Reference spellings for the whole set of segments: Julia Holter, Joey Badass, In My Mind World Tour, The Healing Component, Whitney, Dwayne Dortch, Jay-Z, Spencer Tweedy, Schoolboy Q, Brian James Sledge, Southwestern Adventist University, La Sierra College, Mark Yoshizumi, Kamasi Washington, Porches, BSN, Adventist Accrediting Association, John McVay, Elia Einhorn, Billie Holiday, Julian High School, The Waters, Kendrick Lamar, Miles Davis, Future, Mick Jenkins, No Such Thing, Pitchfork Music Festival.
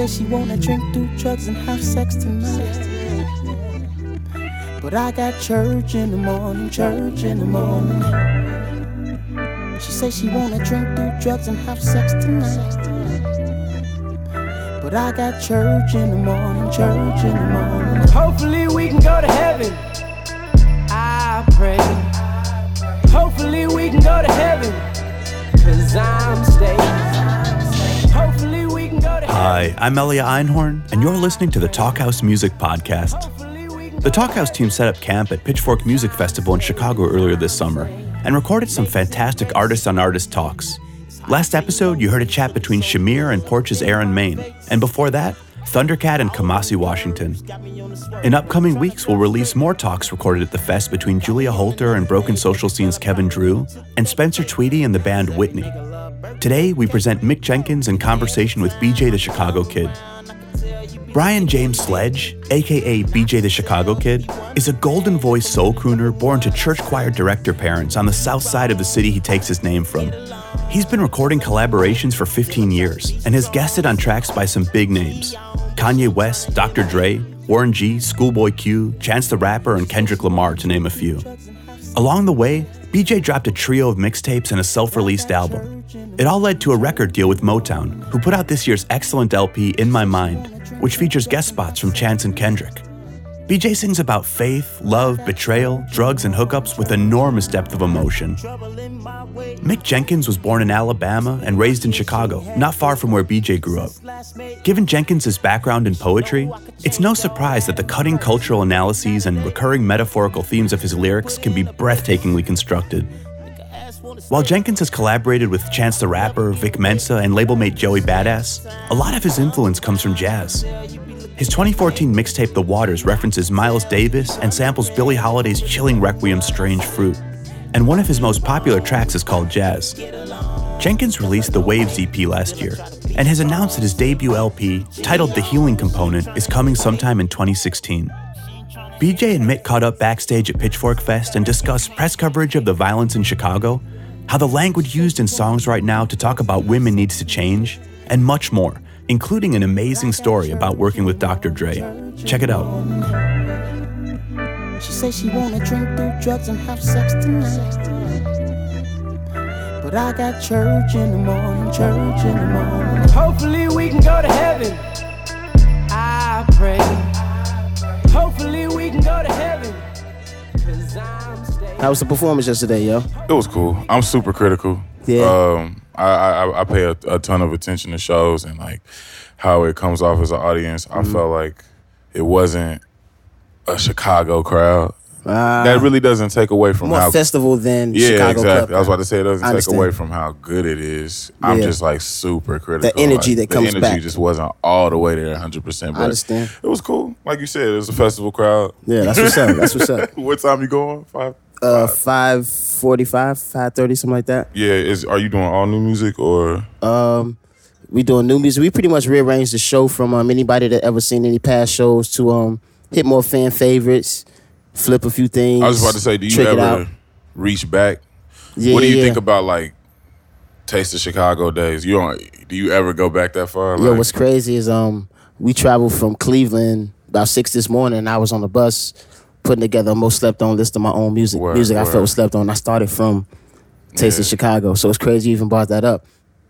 says she wanna drink, do drugs, and have sex tonight. But I got church in the morning, church in the morning. She says she wanna drink, do drugs, and have sex tonight. But I got church in the morning, church in the morning. Hopefully we can go to heaven, I pray. Hopefully we can go to heaven, 'cause I'm safe. Hopefully we can go to heaven. Hi, I'm Elia Einhorn, and you're listening to the Talkhouse Music Podcast. The Talkhouse team set up camp at Pitchfork Music Festival in Chicago earlier this summer and recorded some fantastic artist-on-artist talks. Last episode, you heard a chat between Shamir and Porches' Aaron Maine, and before that, Thundercat and Kamasi Washington. In upcoming weeks, we'll release more talks recorded at the fest between Julia Holter and Broken Social Scene's Kevin Drew, and Spencer Tweedy and the band Whitney. Today, we present Mick Jenkins in conversation with BJ the Chicago Kid. Brian James Sledge, aka BJ the Chicago Kid, is a golden voice soul crooner born to church choir director parents on the south side of the city he takes his name from. He's been recording collaborations for 15 years and has guested on tracks by some big names: Kanye West, Dr. Dre, Warren G, Schoolboy Q, Chance the Rapper, and Kendrick Lamar, to name a few. Along the way, BJ dropped a trio of mixtapes and a self-released album. It all led to a record deal with Motown, who put out this year's excellent LP, In My Mind, which features guest spots from Chance and Kendrick. BJ sings about faith, love, betrayal, drugs, and hookups with enormous depth of emotion. Mick Jenkins was born in Alabama and raised in Chicago, not far from where BJ grew up. Given Jenkins' background in poetry, it's no surprise that the cutting cultural analyses and recurring metaphorical themes of his lyrics can be breathtakingly constructed. While Jenkins has collaborated with Chance the Rapper, Vic Mensa, and label mate Joey Badass, a lot of his influence comes from jazz. His 2014 mixtape The Waters references Miles Davis and samples Billie Holiday's chilling requiem Strange Fruit. And one of his most popular tracks is called Jazz. Jenkins released the Waves EP last year and has announced that his debut LP, titled The Healing Component, is coming sometime in 2016. BJ and Mick caught up backstage at Pitchfork Fest and discussed press coverage of the violence in Chicago, how the language used in songs right now to talk about women needs to change, and much more, including an amazing story about working with Dr. Dre. Check it out. She says she wanna drink, do drugs, and have sex tonight. But I got church in the morning, church in the morning. Hopefully we can go to heaven, I pray. Hopefully we can go to heaven, 'cause I'm staying. How was the performance yesterday, yo? It was cool. I'm super critical. Yeah. I pay a ton of attention to shows and like how it comes off as an audience. Mm-hmm. I felt like it wasn't a Chicago crowd. That really doesn't take away from more how festival than Chicago. Exactly. Club, I was about to say it doesn't take away from how good it is. Yeah. I'm just like super critical. The energy that comes back. The energy just wasn't all the way there 100%. But I understand. It was cool. Like you said, it was a festival crowd. Yeah, that's what's up. That's what's up. What time you going? 5? 5:45, 5:30, something like that. Yeah, are you doing all new music or? We doing new music. We pretty much rearranged the show from anybody that ever seen any past shows to hit more fan favorites, flip a few things. I was about to say, do you ever reach back? Yeah, what do you think about like Taste of Chicago days? Do you ever go back that far? Like, what's crazy is we traveled from Cleveland about 6 this morning, and I was on the bus putting together a most slept on list of my own music. Music I felt was slept on. I started from Taste of Chicago. So it's crazy you even brought that up.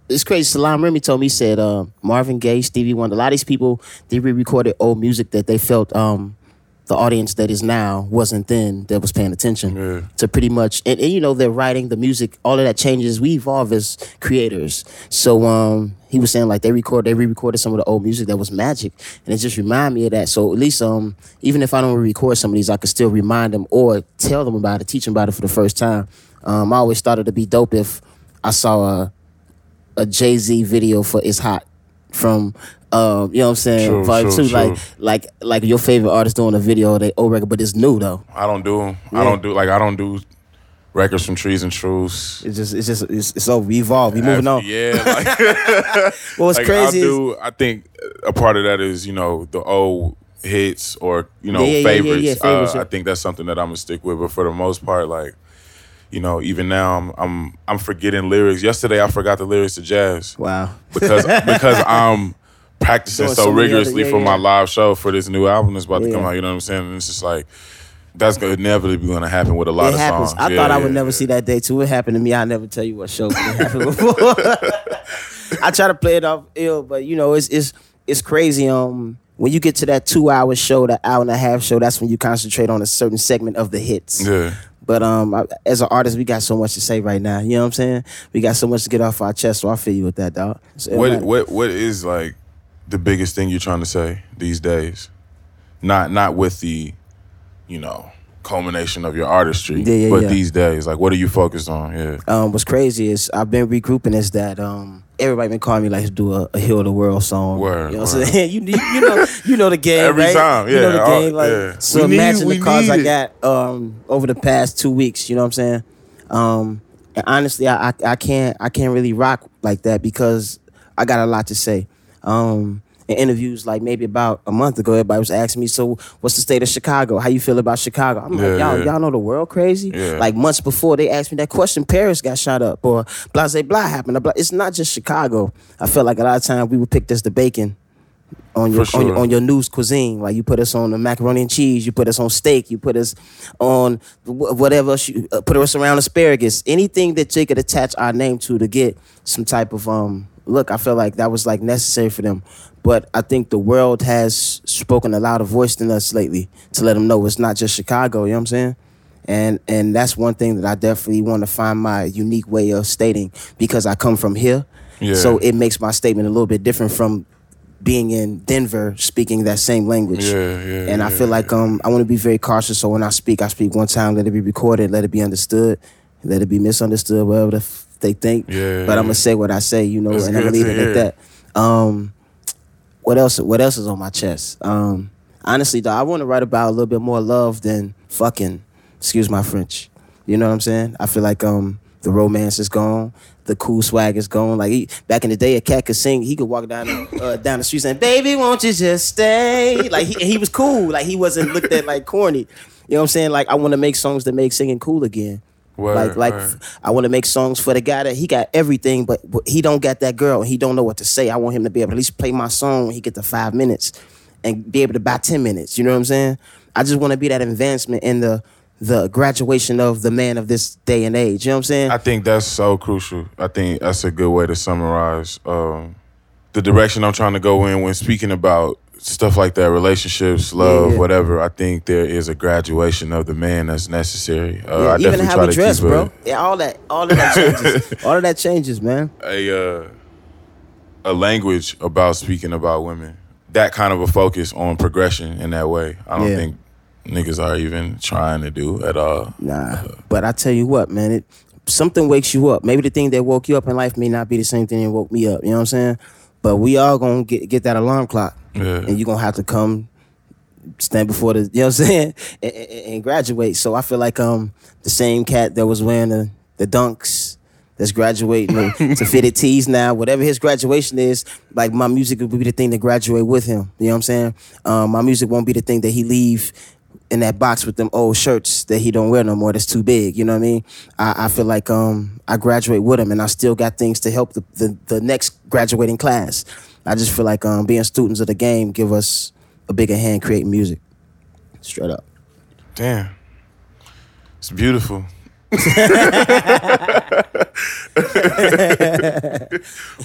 It's crazy. Salam Remy told me, he said Marvin Gaye, Stevie Wonder, a lot of these people, they re-recorded old music that they felt the audience that is now wasn't then, that was paying attention to pretty much. And you know, they're writing the music, all of that changes. We evolve as creators. So he was saying like they re-recorded some of the old music that was magic. And it just reminded me of that. So at least even if I don't record some of these, I could still remind them or tell them about it, teach them about it for the first time. I always thought it'd be dope if I saw a Jay-Z video for It's Hot from you know what I'm saying? True. Like your favorite artist doing a video, they old record, but it's new though. I don't do them. Yeah. I don't do records from Trees and Truths. It's so we evolve. We moving on. Yeah. Like, well, it's like, crazy. I think a part of that is, you know, the old hits or, you know, favorites. Favorites, I think that's something that I'm gonna stick with. But for the most part, like, you know, even now I'm forgetting lyrics. Yesterday I forgot the lyrics to Jazz. Wow. Because I'm practicing so rigorously for my live show for this new album that's about to come out. You know what I'm saying? And it's just like, that's inevitably going to happen with a lot of songs. I thought I would never see that day too. It happened to me. I'll never tell you what show it happened before. I try to play it off ill, but you know, it's crazy. When you get to that 2 hour show, that hour and a half show, that's when you concentrate on a certain segment of the hits. Yeah. But as an artist, we got so much to say right now. You know what I'm saying? We got so much to get off our chest. So I feel you with that, dog. So what is like the biggest thing you're trying to say these days? Not with the, you know, culmination of your artistry, but these days, like, what are you focused on? Yeah. What's crazy is I've been regrouping is that everybody been calling me like to do a Heal the World song. Word, you know what I'm saying? you know the game, every right? time, yeah. You know the game, like, so imagine the cards I got over the past 2 weeks. You know what I'm saying? And honestly, I can't really rock like that because I got a lot to say. In interviews, like maybe about a month ago, everybody was asking me, so what's the state of Chicago? How you feel about Chicago? I'm like, y'all know the world crazy? Yeah. Like months before, they asked me that question, Paris got shot up, or blase blah happened. It's not just Chicago. I feel like a lot of times we would pick this the bacon on your news cuisine. Like you put us on the macaroni and cheese, you put us on steak, you put us on whatever, put us around asparagus. Anything that they could attach our name to get some type of look, I feel like that was like necessary for them. But I think the world has spoken a louder voice than us lately to let them know it's not just Chicago, you know what I'm saying? And that's one thing that I definitely want to find my unique way of stating because I come from here. Yeah. So it makes my statement a little bit different from being in Denver speaking that same language. And I feel like I want to be very cautious. So when I speak one time, let it be recorded, let it be understood, let it be misunderstood, whatever the they think. But I'm going to say what I say, you know, and I'm going to leave it like that. What else is on my chest? Honestly, though, I want to write about a little bit more love than fucking, excuse my French. You know what I'm saying? I feel like the romance is gone. The cool swag is gone. Like back in the day, a cat could sing. He could walk down the street saying, baby, won't you just stay? Like he was cool. Like he wasn't looked at like corny. You know what I'm saying? Like I want to make songs that make singing cool again. Word. I want to make songs for the guy that he got everything, but he don't got that girl. He don't know what to say. I want him to be able to at least play my song when he get to 5 minutes and be able to buy 10 minutes. You know what I'm saying? I just want to be that advancement in the graduation of the man of this day and age. You know what I'm saying? I think that's so crucial. I think that's a good way to summarize the direction I'm trying to go in when speaking about stuff like that, relationships, love, whatever. I think there is a graduation of the man that's necessary. I even how we dress, bro. All of that changes. All of that changes, man. A language about speaking about women. That kind of a focus on progression in that way. I don't think niggas are even trying to do at all. Nah, but I tell you what, man. Something wakes you up. Maybe the thing that woke you up in life may not be the same thing that woke me up. You know what I'm saying? But we all gonna get that alarm clock. Yeah. And you're going to have to come stand before the, you know what I'm saying, and graduate. So I feel like the same cat that was wearing the dunks that's graduating to fitted tees now, whatever his graduation is, like my music will be the thing to graduate with him. You know what I'm saying? My music won't be the thing that he leave in that box with them old shirts that he don't wear no more that's too big. You know what I mean? I feel like I graduate with him and I still got things to help the next graduating class. I just feel like being students of the game give us a bigger hand creating music. Straight up. Damn. It's beautiful.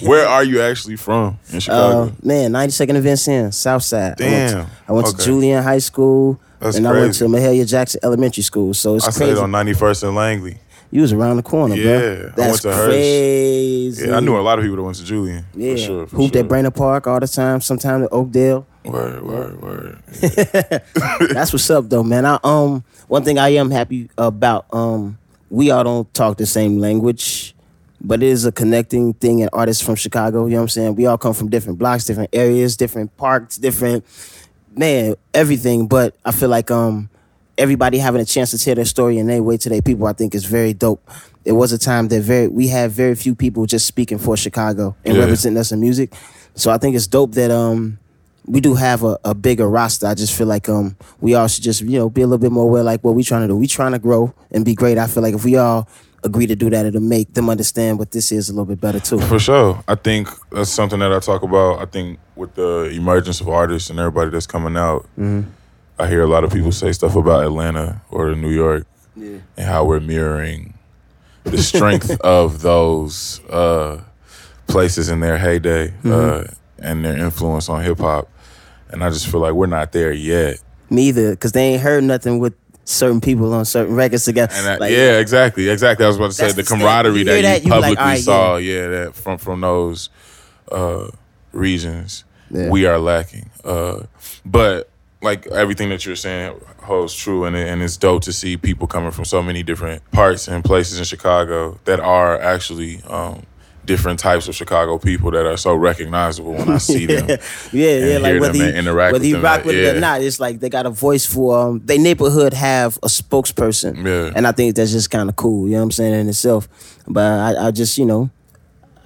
Where are you actually from in Chicago? 92nd and Vincennes, Southside. Damn. I went to Julian High School. That's crazy. I went to Mahalia Jackson Elementary School. So it's crazy. I stayed on 91st and Langley. You was around the corner, bro. Yeah, I went to crazy. Hers. Yeah, I knew a lot of people that went to Julian. Yeah, for sure. Hooped at Brainerd Park all the time. Sometimes at Oakdale. Word. Yeah. That's what's up, though, man. I one thing I am happy about. We all don't talk the same language, but it is a connecting thing. And artists from Chicago, you know what I'm saying? We all come from different blocks, different areas, different parks, everything. But I feel like everybody having a chance to tell their story in their way to their people, I think is very dope. It was a time that we had very few people just speaking for Chicago and representing us in music. So I think it's dope that we do have a bigger roster. I just feel like we all should just, you know, be a little bit more aware like what we trying to do. We trying to grow and be great. I feel like if we all agree to do that, it'll make them understand what this is a little bit better too. For sure. I think that's something that I talk about. I think with the emergence of artists and everybody that's coming out, mm-hmm. I hear a lot of people say stuff about Atlanta or New York, yeah. and how we're mirroring the strength of those places in their heyday, mm-hmm. And their influence on hip-hop. And I just feel like we're not there yet. Neither, because they ain't heard nothing with certain people on certain records together. Like, yeah, exactly. I was about to say the camaraderie that you publicly saw, that from those regions, we are lacking. But like everything that you're saying holds true, and it's dope to see people coming from so many different parts and places in Chicago that are actually different types of Chicago people that are so recognizable when I see them. Like whether you rock with it or not, it's like they got a voice for their neighborhood, have a spokesperson. Yeah. And I think that's just kind of cool, you know what I'm saying, in itself. But I just,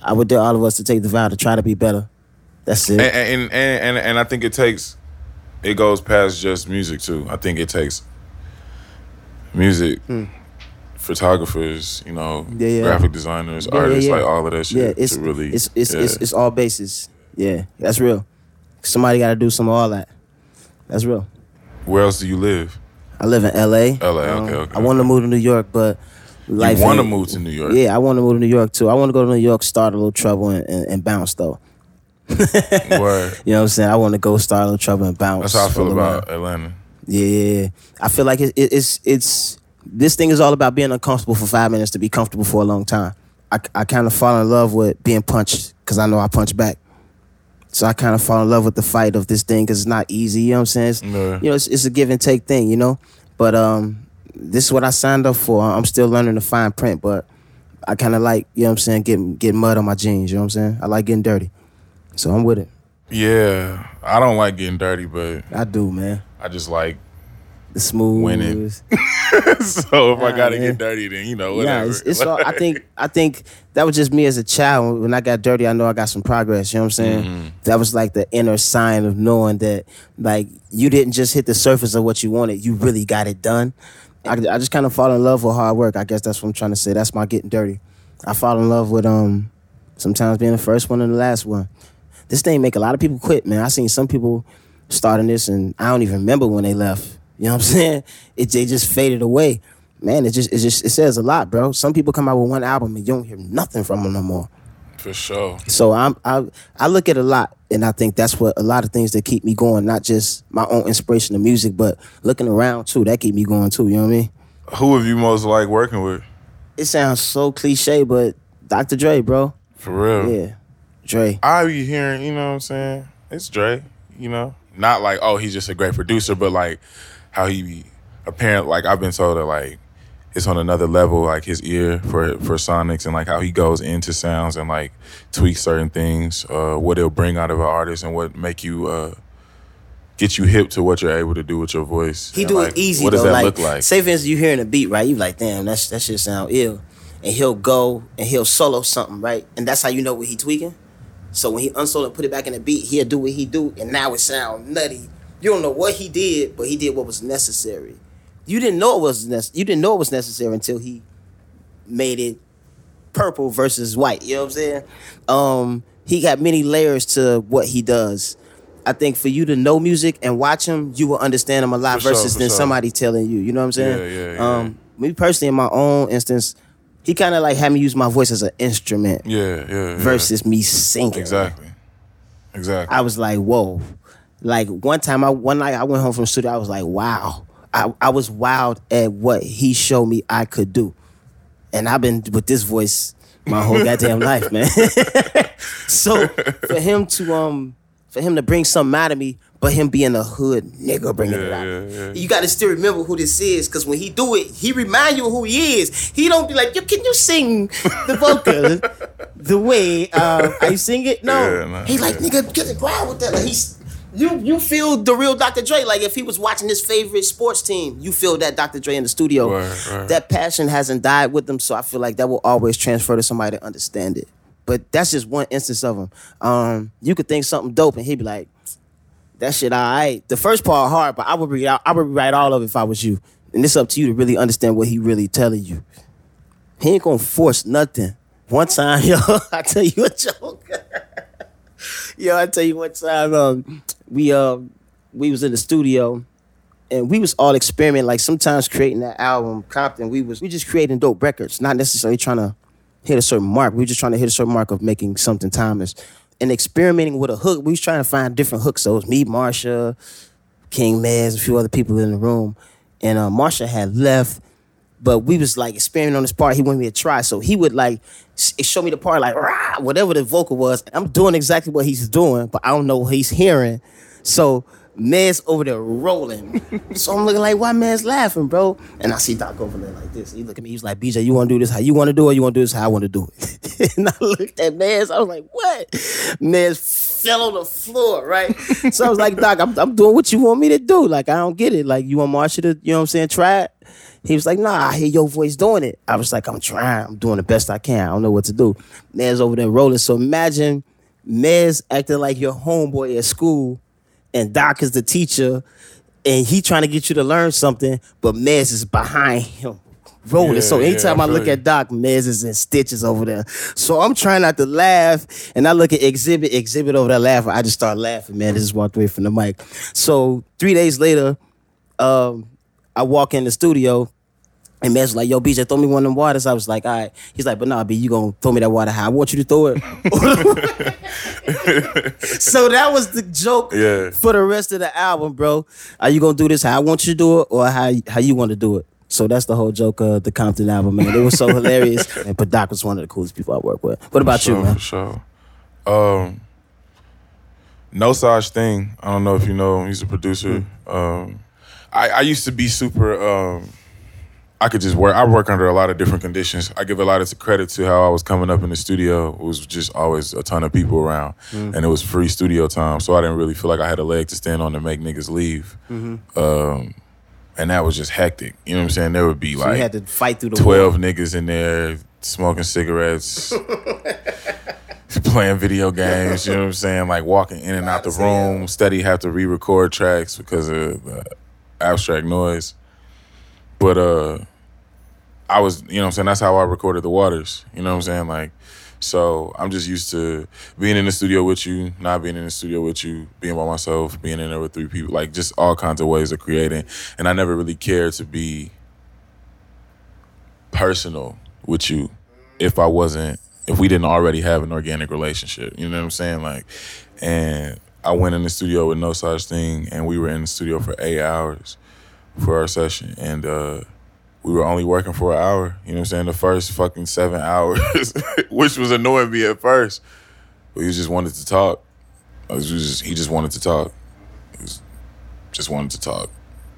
I would dare all of us to take the vow to try to be better. That's it. And I think it goes past just music too. I think it takes music, photographers, graphic designers, artists, like all of that shit. Yeah, it's all bases. Yeah, that's real. Somebody got to do some of all that. That's real. Where else do you live? I live in L.A. Okay. I want to move to New York, but life. You want to move to New York? Yeah, I want to move to New York too. I want to go to New York, start a little trouble, and bounce though. Word. You know what I'm saying? I want to go start a little trouble and bounce. That's how I feel about Atlanta. Yeah, I feel like it's. This thing is all about being uncomfortable for 5 minutes to be comfortable for a long time. I kind of fall in love with being punched because I know I punch back. So I kind of fall in love with the fight of this thing because it's not easy. You know what I'm saying? It's a give and take thing, But this is what I signed up for. I'm still learning the fine print, but I kind of like, getting mud on my jeans. You know what I'm saying? I like getting dirty. So I'm with it. Yeah. I don't like getting dirty, but... I do, man. I just like... the smooth winning. So if I gotta get dirty, then whatever. Yeah, it's all, I think that was just me as a child. When I got dirty, I know I got some progress. You know what I'm saying? Mm-hmm. That was like the inner sign of knowing that like you didn't just hit the surface of what you wanted. You really got it done. I just kind of fall in love with hard work. I guess that's what I'm trying to say. That's my getting dirty. I fall in love with sometimes being the first one and the last one. This thing make a lot of people quit, man. I seen some people starting this, and I don't even remember when they left. You know what I'm saying? They just faded away. Man, it says a lot, bro. Some people come out with one album and you don't hear nothing from them no more. For sure. So I look at a lot, and I think that's what a lot of things that keep me going, not just my own inspiration of music, but looking around too, that keep me going too, you know what I mean? Who have you most liked working with? It sounds so cliche, but Dr. Dre, bro. For real? Yeah, Dre. I be hearing, you know what I'm saying? It's Dre, Not like, oh, he's just a great producer, but like... how he be apparent, like I've been told that like it's on another level, like his ear for sonics and like how he goes into sounds and like tweaks certain things, what it'll bring out of an artist and what make you get you hip to what you're able to do with your voice. He and, do like, it easy. What does that look like? Say for instance, you hearing a beat, right? You like, damn, that shit sound ill, and he'll go and he'll solo something, right? And that's how you know what he tweaking. So when he unsolo and put it back in the beat, he'll do what he do, and now it sound nutty. You don't know what he did, but he did what was necessary. You didn't know it was necessary until he made it purple versus white. You know what I'm saying? He got many layers to what he does. I think for you to know music and watch him, you will understand him a lot versus somebody telling you. You know what I'm saying? Yeah. Me personally, in my own instance, he kind of like had me use my voice as an instrument. Yeah. Versus me singing. Exactly. I was like, whoa. Like one night I went home from the studio, I was like, wow. I was wowed at what he showed me I could do. And I've been with this voice my whole goddamn life, man. So for him to bring something out of me, but him being a hood nigga bringing it out of me. Yeah. You got to still remember who this is, because when he do it, he remind you of who he is. He don't be like, can you sing the vocal the way I sing it? No. Yeah, he's like, nigga, get the ground with that. Like he's... You feel the real Dr. Dre. Like if he was watching his favorite sports team, you feel that Dr. Dre in the studio. Right. That passion hasn't died with them, so I feel like that will always transfer to somebody to understand it. But that's just one instance of him. You could think something dope, and he'd be like, "That shit, all right." The first part hard, but I would rewrite all of it if I was you. And it's up to you to really understand what he really telling you. He ain't gonna force nothing. One time, yo, I tell you a joke. Yo, I tell you one time, we was in the studio and we was all experimenting, like sometimes creating that album, Compton. We just creating dope records, not necessarily trying to hit a certain mark. We were just trying to hit a certain mark of making something timeless. And experimenting with a hook, we was trying to find different hooks. So it was me, Marsha, King Mez, a few other people in the room. And Marsha had left, but we was like experimenting on this part. He wanted me to try. So he would like show me the part, like rah, whatever the vocal was. I'm doing exactly what he's doing, but I don't know what he's hearing. So Mez over there rolling. So I'm looking like, why Mez laughing, bro? And I see Doc over there like this. He look at me, he's like, BJ, you want to do this how you want to do it? You want to do this how I want to do it? And I looked at Mez, I was like, what? Mez fell on the floor, right? So I was like, Doc, I'm doing what you want me to do. Like, I don't get it. Like, you want Marsha to, you know what I'm saying, try it? He was like, nah, I hear your voice doing it. I was like, I'm trying. I'm doing the best I can. I don't know what to do. Mez over there rolling. So imagine Mez acting like your homeboy at school, and Doc is the teacher, and he trying to get you to learn something, but Mez is behind him rolling. Yeah, so anytime I look at Doc, Mez is in stitches over there. So I'm trying not to laugh, and I look at Exhibit over there laughing. I just start laughing, man. I just walked away from the mic. So 3 days later, I walk in the studio, and Mez was like, yo, BJ, throw me one of them waters. I was like, all right. He's like, but nah, B, you gonna throw me that water how I want you to throw it. So that was the joke for the rest of the album, bro. Are you gonna do this how I want you to do it, or how you want to do it? So that's the whole joke of the Compton album, man. It was so hilarious. And but Doc was one of the coolest people I work with. What about you, man? For sure. No Such Thing. I don't know if you know him. He's a producer. I used to be super. I could just work. I work under a lot of different conditions. I give a lot of credit to how I was coming up in the studio. It was just always a ton of people around, and it was free studio time, so I didn't really feel like I had a leg to stand on to make niggas leave. And that was just hectic. You know what I'm saying? There would be so like you had to fight through the 12 world. Niggas in there smoking cigarettes, playing video games. You know what I'm saying? Like walking in and out the room. Steady have to re-record tracks because of the abstract noise. But I was, you know what I'm saying, that's how I recorded The Waters. You know what I'm saying? Like, so I'm just used to being in the studio with you, not being in the studio with you, being by myself, being in there with three people, like just all kinds of ways of creating. And I never really cared to be personal with you if we didn't already have an organic relationship. You know what I'm saying? Like, and I went in the studio with No Such Thing, and we were in the studio for 8 hours for our session, and we were only working for an hour. You know what I'm saying? The first fucking 7 hours, which was annoying me at first, but he just wanted to talk.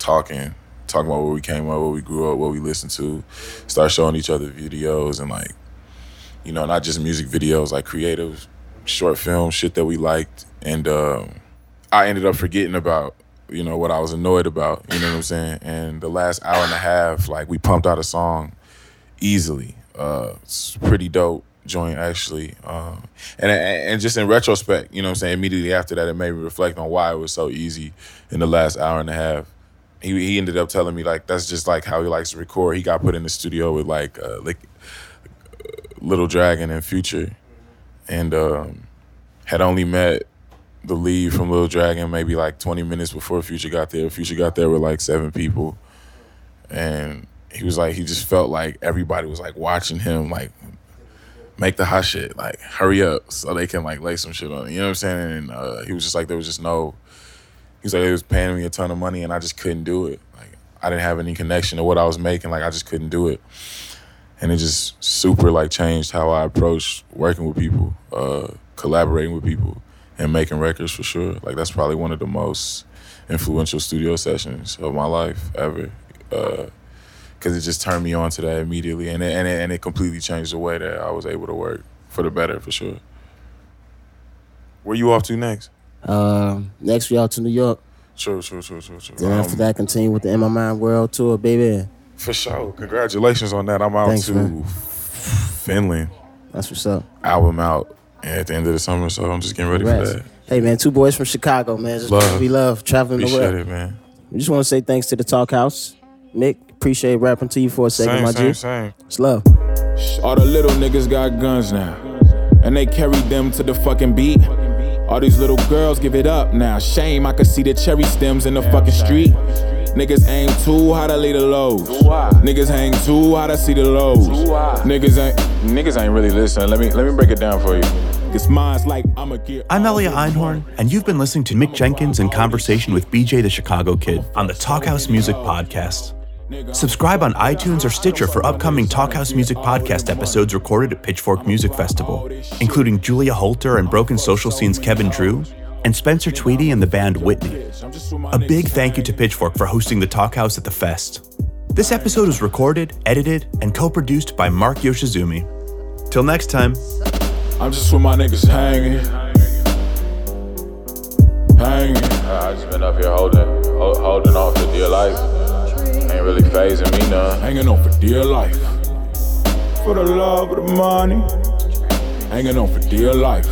Talking about where we came up, where we grew up, what we listened to, start showing each other videos and like, you know, not just music videos, like creative short film shit that we liked. And I ended up forgetting about, you know, what I was annoyed about, you know what I'm saying? And the last hour and a half, like, we pumped out a song easily. It's a pretty dope joint, actually. And just in retrospect, you know what I'm saying, immediately after that, it made me reflect on why it was so easy in the last hour and a half. He ended up telling me, like, that's just, like, how he likes to record. He got put in the studio with, like Little Dragon and Future, and had only met the lead from Little Dragon maybe like 20 minutes before Future got there. Future got there with like 7 people. And he was like, he just felt like everybody was like watching him like make the hot shit, like hurry up so they can like lay some shit on it. You know what I'm saying? And he was just like, he was like, they was paying me a ton of money and I just couldn't do it. Like I didn't have any connection to what I was making. Like I just couldn't do it. And it just super like changed how I approached working with people, collaborating with people, and making records for sure. Like that's probably one of the most influential studio sessions of my life ever, because it just turned me on to that immediately, and it completely changed the way that I was able to work for the better, for sure. Where you off to next? Next we out to New York. Sure. Then after that, continue with the In My Mind World tour, baby. For sure. Congratulations on that. I'm out to Finland. That's what's up. Album out. And at the end of the summer, so I'm just getting ready for that. Hey, man, 2 boys from Chicago, man. We love traveling the world. Appreciate it, man. We just want to say thanks to the Talkhouse. Mick, appreciate rapping to you for a second, my G. Same. It's love. All the little niggas got guns now, and they carry them to the fucking beat. All these little girls give it up now. Shame, I could see the cherry stems in the fucking street. Niggas aim too high to lay the lows. Niggas hang too high to see the lows. Niggas ain't really listening. Let me break it down for you. I'm Elia Einhorn, and you've been listening to Mick Jenkins in conversation with BJ the Chicago Kid on the Talkhouse Music Podcast. Subscribe on iTunes or Stitcher for upcoming Talkhouse Music Podcast episodes recorded at Pitchfork Music Festival, including Julia Holter and Broken Social Scene's Kevin Drew, and Spencer Tweedy and the band Whitney. A big thank you to Pitchfork for hosting the Talkhouse at the fest. This episode was recorded, edited, and co-produced by Mark Yoshizumi. Till next time. I'm just with my niggas hanging. I just been up here holding on for dear life. Ain't really phasing me none. Hanging on for dear life. For the love of the money. Hanging on for dear life.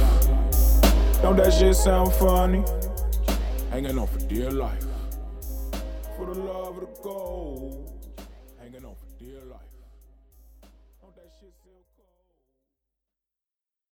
Don't that shit sound funny? Hanging on for dear life. For the love of the gold. Hanging on for dear life. Don't that shit sound funny?